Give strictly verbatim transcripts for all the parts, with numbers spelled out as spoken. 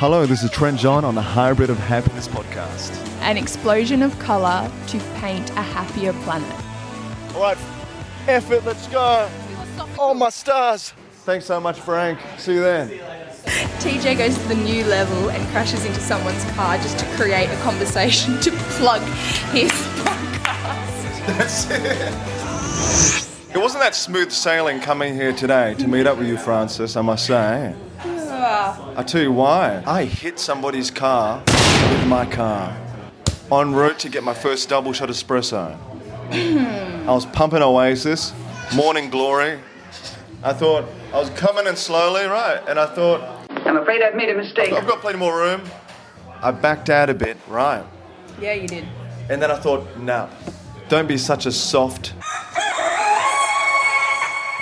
Hello, this is Trent John on the Hybrid of Happiness podcast. An explosion of colour to paint a happier planet. All right, F it, let's go. Oh, my stars. Thanks so much, Frank. See you then. T J goes to the new level and crashes into someone's car just to create a conversation to plug his podcast. That's it. It wasn't that smooth sailing coming here today to meet up with you, Francis, I must say. Uh, I tell you why. I hit somebody's car with my car en route to get my first double shot espresso. I was pumping Oasis, Morning Glory. I thought, I was coming in slowly, right? And I thought, I'm afraid I've made a mistake. I've got plenty more room. I backed out a bit, right? Yeah, you did. And then I thought, no, don't be such a soft,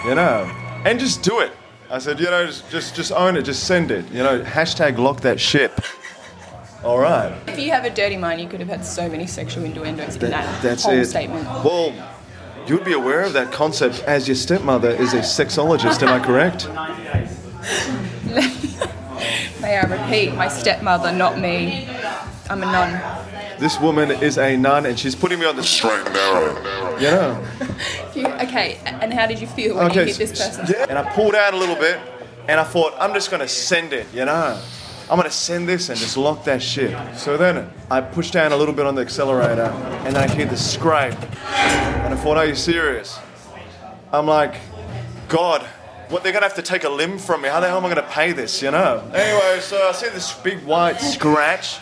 you know, and just do it. I said, you know, just, just just own it, just send it. You know, hashtag lock that ship. All right. If you have a dirty mind, you could have had so many sexual innuendos in that, that whole it. statement. Well, you'd be aware of that concept as your stepmother is a sexologist, am I correct? May I repeat, my stepmother, not me. I'm a nun. This woman is a nun and she's putting me on the straight and narrow. You know? You, okay, and how did you feel when okay, you hit this person? Yeah. And I pulled out a little bit and I thought, I'm just going to send it, you know? I'm going to send this and just lock that shit. So then I pushed down a little bit on the accelerator and then I hear the scrape. And I thought, are you serious? I'm like, God, what, they're going to have to take a limb from me. How the hell am I going to pay this, you know? Anyway, so I see this big white scratch.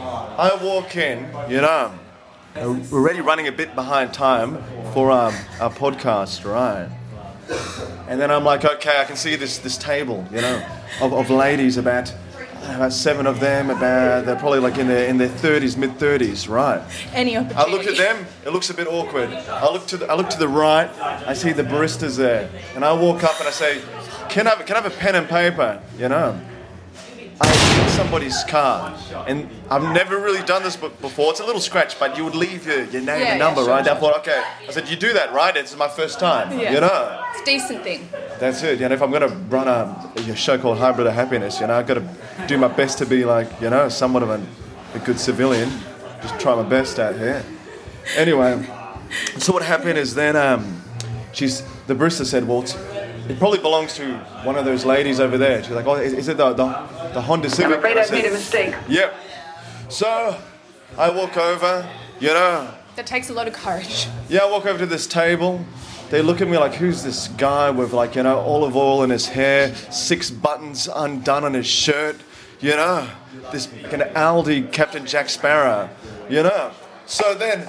I walk in, you know. We're already running a bit behind time for um, our podcast, right? And then I'm like, okay, I can see this this table, you know, of, of ladies about... About seven of them, about they're probably like in their in their thirties, mid thirties, right? Any opportunity. I look at them. It looks a bit awkward. I look to the, I look to the right. I see the baristas there, and I walk up and I say, "Can I have, can I have a pen and paper?" You know, I hit somebody's car, and I've never really done this before. It's a little scratch, but you would leave your, your name yeah, and number, yeah, sure, right? Sure. I thought, okay. I said, "You do that, right? It's my first time." Yeah. You know, it's a decent thing. That's it. You know, if I'm going to run a, a show called Hybrid of Happiness, you know, I've got to do my best to be like, you know, somewhat of an, a good civilian. Just try my best out here. Anyway, so what happened is then um, she's the barista said, well, it's, it probably belongs to one of those ladies over there. She's like, oh, is, is it the, the the Honda Civic? I'm afraid I've made a mistake. Yep. So I walk over, you know. That takes a lot of courage. Yeah, I walk over to this table. They look at me like, who's this guy with, like, you know, olive oil in his hair, six buttons undone on his shirt, you know, this an Aldi Captain Jack Sparrow, you know. So then,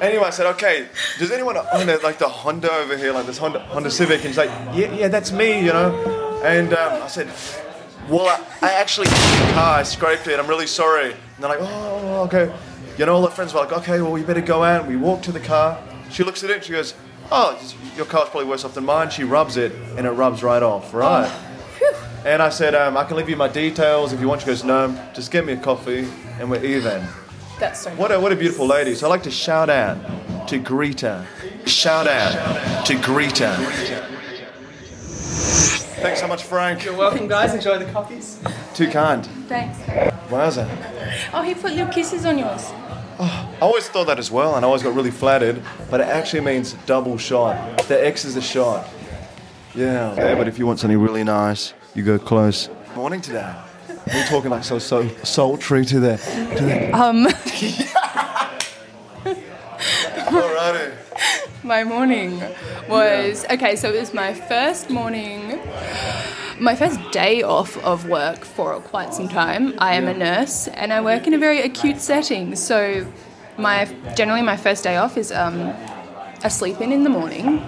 anyway, I said, okay, does anyone own it, like the Honda over here, like this Honda, Honda Civic? And he's like, yeah, yeah, that's me, you know. And um, I said, well, I, I actually hit the car, I scraped it, I'm really sorry. And they're like, oh, okay. You know, all the friends were like, okay, well, we better go out. And we walk to the car. She looks at it and she goes, oh, your car's probably worse off than mine. She rubs it, and it rubs right off, right? Oh. And I said, um, I can leave you my details if you want. She goes, no, just get me a coffee, and we're even. That's so what nice. a What a beautiful lady. So I'd like to shout out to Greta. Shout out to Greta. Thanks so much, Frank. You're welcome, guys. Enjoy the coffees. Too kind. Thanks. Wowza. Oh, he put little kisses on yours. Oh, I always thought that as well, and I always got really flattered, but it actually means double shot. The X is a shot. Yeah. Yeah, but if you want something really nice, you go close. Morning today. We're talking like so so sultry to the... To the... Um. Alrighty. My morning was... Yeah. Okay, so it was my first morning... My first day off of work for quite some time. I am a nurse and I work in a very acute setting. So my generally my first day off is um, a sleep-in in the morning.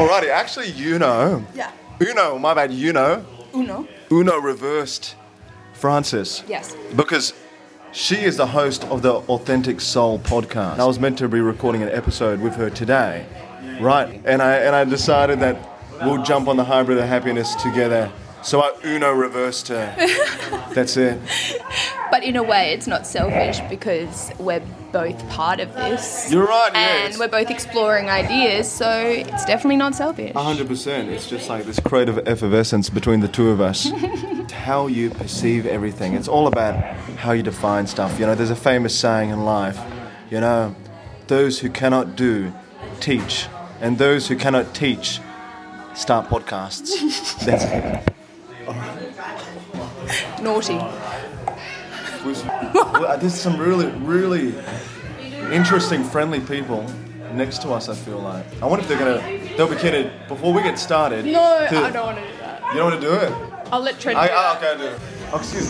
Alrighty, actually, you know. Yeah. Uno, my bad, you know. Uno. Uno reversed Francis. Yes. Because she is the host of the Authentic Soul podcast. I was meant to be recording an episode with her today, right? And I and I decided that we'll jump on the Hybrid of Happiness together. So I Uno reversed her. That's it. But in a way, it's not selfish because we're both part of this. You're right, yeah. And we're both exploring ideas, so it's definitely not selfish. one hundred percent. It's just like this creative effervescence between the two of us. how you perceive everything. It's all about how you define stuff. You know, there's a famous saying in life, you know, those who cannot do, teach. And those who cannot teach, start podcasts. That's it. All right. Naughty. There's some really, really interesting, friendly people next to us, I feel like. I wonder if they're going to... They'll be kidding before we get started. No, to, I don't want to do that. You don't want to do it? I'll let Trent I, do I, it. Okay, I'll do it. Oh, excuse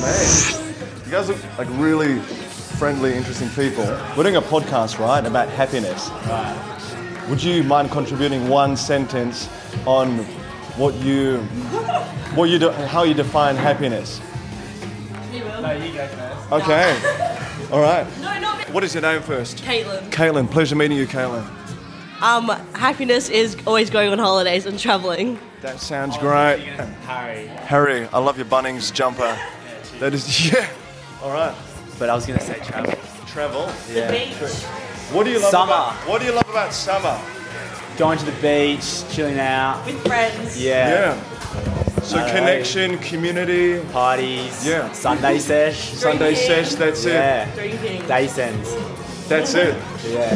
me. You guys look like really friendly, interesting people. We're doing a podcast, right, about happiness. Right. Would you mind contributing one sentence on what you... what you do, how you define happiness? He will. No, you go first. Okay. All right. No, no. What is your name first? Caitlin. Caitlin, pleasure meeting you, Caitlin. Um, happiness is always going on holidays and travelling. That sounds oh, great. Harry. Harry, I love your Bunnings jumper. Yeah, that is, yeah. All right. But I was going to say travel. Travel? Yeah. The beach. What do you love summer. About, what do you love about summer? Going to the beach, chilling out. With friends. Yeah. Yeah. So no, connection, community, parties, yeah. Sunday sesh, Sunday sesh. That's yeah. it. Drinking. Day sends. That's it. Yeah.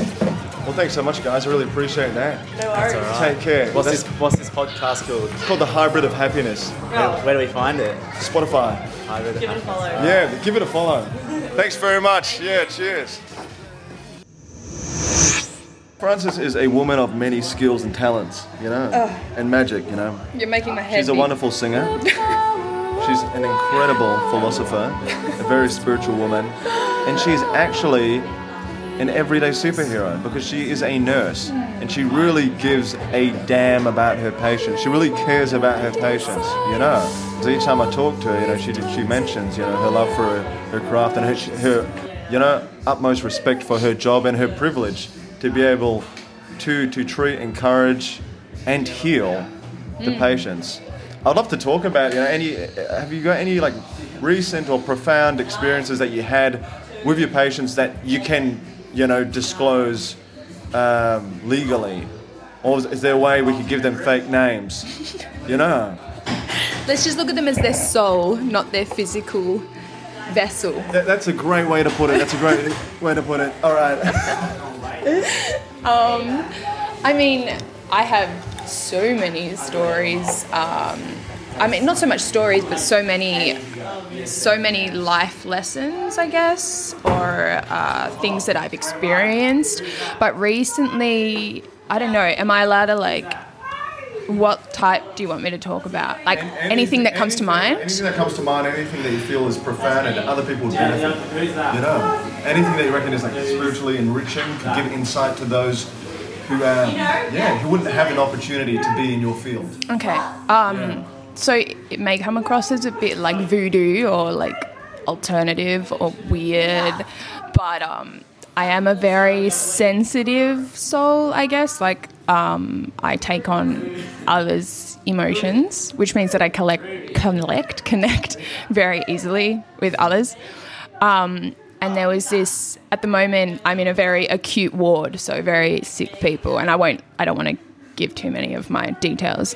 Well, thanks so much, guys. I really appreciate that. No worries. Right. Take care. What's That's, this? What's this podcast called? It's called The Hybrid of Happiness. Oh. Where do we find it? Spotify. Hybrid give of it a follow. Yeah, give it a follow. Thanks very much. Yeah, cheers. Frances is a woman of many skills and talents, you know, Ugh. and magic, you know. You're making my head. She's a wonderful singer. She's an incredible philosopher, a very spiritual woman, and she's actually an everyday superhero because she is a nurse and she really gives a damn about her patients. She really cares about her patients, you know. So each time I talk to her, you know, she she mentions, you know, her love for her, her craft and her, her, you know, utmost respect for her job and her privilege to be able to to treat, encourage, and heal the mm. patients. I'd love to talk about, you know, any. Have you got any like recent or profound experiences that you had with your patients that you can, you know, disclose um, legally, or is there a way we could give them fake names? You know. Let's just look at them as their soul, not their physical vessel. That, that's a great way to put it. That's a great way to put it. All right. Um, I mean, I have so many stories. Um, I mean, not so much stories, but so many, so many life lessons, I guess, or uh, things that I've experienced. But recently, I don't know. Am I allowed to like? What type do you want me to talk about? Like anything, anything that comes anything, to mind? Anything that comes to mind, anything that you feel is profound and other people would benefit. You know, anything that you reckon is like spiritually enriching, can give insight to those who, um, yeah, who wouldn't have an opportunity to be in your field. Okay. Um. Yeah. So it may come across as a bit like voodoo or like alternative or weird, but um, I am a very sensitive soul, I guess. Like. Um, I take on others' emotions, which means that I collect, collect, connect very easily with others. Um, and there was this. At the moment, I'm in a very acute ward, so very sick people, and I won't. I don't want to give too many of my details,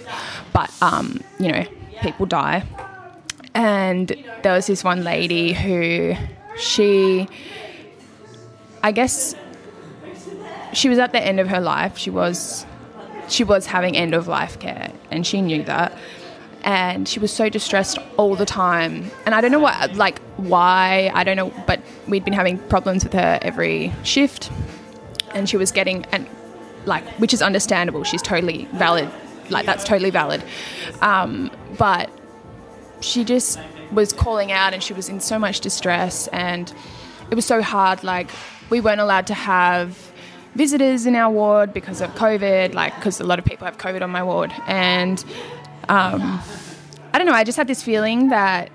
but um, you know, people die. And there was this one lady who, she, I guess. She was at the end of her life. She was she was having end-of-life care, and she knew that. And she was so distressed all the time. And I don't know what, like, why, I don't know, but we'd been having problems with her every shift. And she was getting, and like, which is understandable. She's totally valid. Like, that's totally valid. Um, but she just was calling out, and she was in so much distress. And it was so hard. Like, we weren't allowed to have visitors in our ward because of COVID, like, because a lot of people have COVID on my ward. And um, I don't know, I just had this feeling that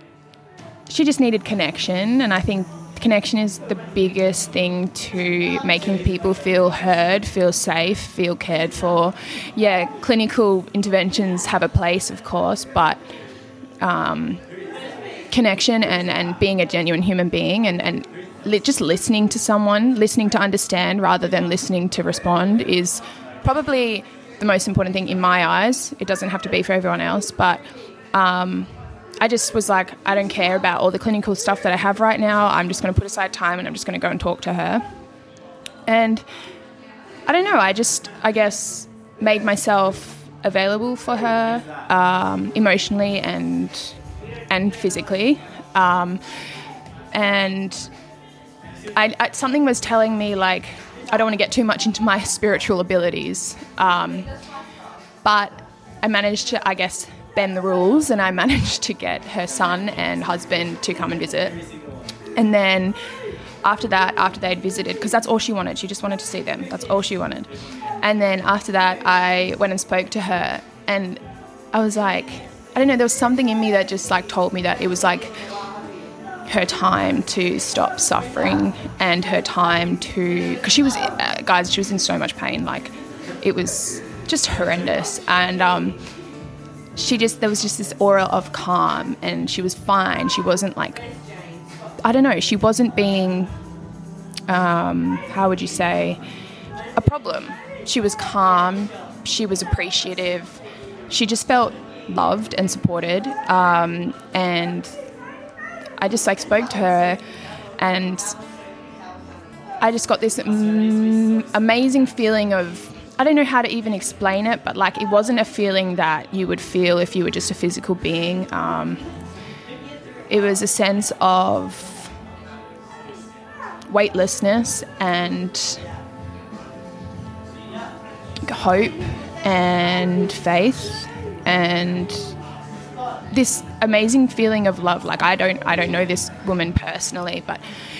she just needed connection, and I think connection is the biggest thing to making people feel heard, feel safe, feel cared for. Yeah, clinical interventions have a place, of course, but um, connection and, and being a genuine human being and, and just listening to someone, listening to understand rather than listening to respond is probably the most important thing in my eyes. It doesn't have to be for everyone else, but um, I just was like, I don't care about all the clinical stuff that I have right now. I'm just going to put aside time and I'm just going to go and talk to her. And I don't know, I just, I guess, made myself available for her um, emotionally and and physically. Um, and I, I, something was telling me, like, I don't want to get too much into my spiritual abilities. Um, but I managed to, I guess, bend the rules, and I managed to get her son and husband to come and visit. And then after that, after they'd visited, because that's all she wanted, she just wanted to see them, that's all she wanted. And then after that, I went and spoke to her, and I was like, I don't know, there was something in me that just like told me that it was like her time to stop suffering, and her time to, because she was, uh, guys, she was in so much pain, like it was just horrendous. And um she just, there was just this aura of calm, and she was fine. She wasn't like, I don't know, she wasn't being, um, how would you say, a problem. She was calm, she was appreciative, she just felt loved and supported. Um, and I just like spoke to her, and I just got this mm, amazing feeling of, I don't know how to even explain it, but like it wasn't a feeling that you would feel if you were just a physical being. Um, it was a sense of weightlessness and hope and faith and this amazing feeling of love. Like I don't I don't know this woman personally, but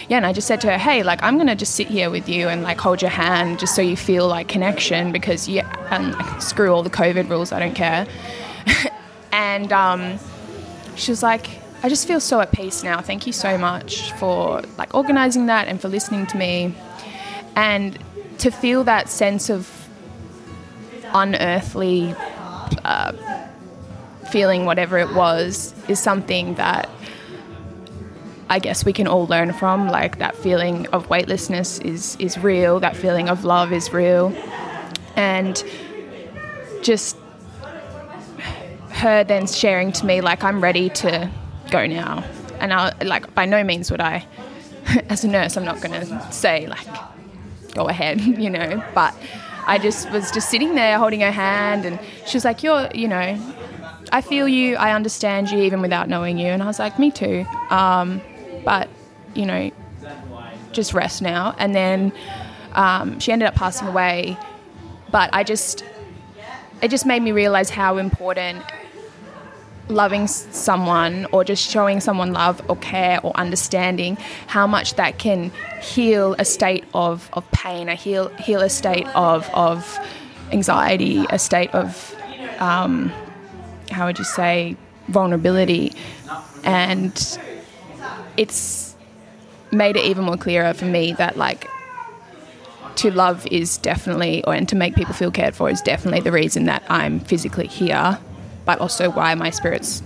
yeah, and I just said to her, hey, like I'm gonna just sit here with you and like hold your hand just so you feel like connection, because yeah, and like, screw all the COVID rules, I don't care. And um, she was like, I just feel so at peace now, thank you so much for like organizing that and for listening to me. And to feel that sense of unearthly uh feeling, whatever it was, is something that I guess we can all learn from. Like that feeling of weightlessness is is real, that feeling of love is real. And just her then sharing to me, like, I'm ready to go now. And I, like, by no means would I, as a nurse, I'm not gonna say like go ahead, you know, but I just was just sitting there holding her hand, and she was like, you're, you know, I feel you, I understand you even without knowing you. And I was like, me too. Um, but, you know, just rest now. And then um, she ended up passing away. But I just, it just made me realise how important loving someone, or just showing someone love or care or understanding, how much that can heal a state of, of pain, a heal, heal a state of, of anxiety, a state of... Um, how would you say, vulnerability. And it's made it even more clearer for me that like to love is definitely, or and to make people feel cared for is definitely the reason that I'm physically here, but also why my spirit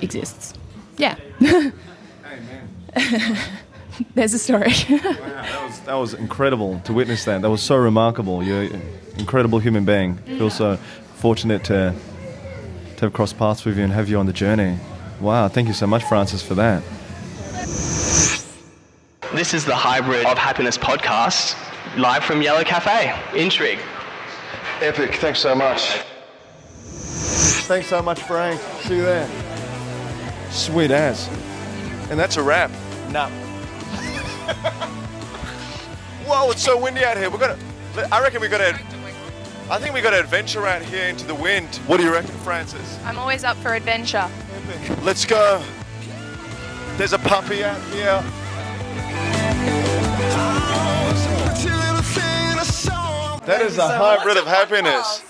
exists. Yeah. Hey, man. There's a story. Wow, that was, that was incredible to witness that. That was so remarkable. You're an incredible human being. I feel so fortunate to have crossed paths with you and have you on the journey. Wow, thank you so much, Frances, for that. This is the Hybrid of Happiness podcast, live from Yellow Cafe Intrigue. Epic, thanks so much. Thanks so much, Frank. See you there. Sweet ass. And that's a wrap. Nah. Whoa, it's so windy out here. We've got to, I reckon we've got to... I think we got to adventure out here into the wind. What do you reckon, Frances? I'm always up for adventure. Epic. Let's go. There's a puppy out here. That is a Hybrid of Happiness.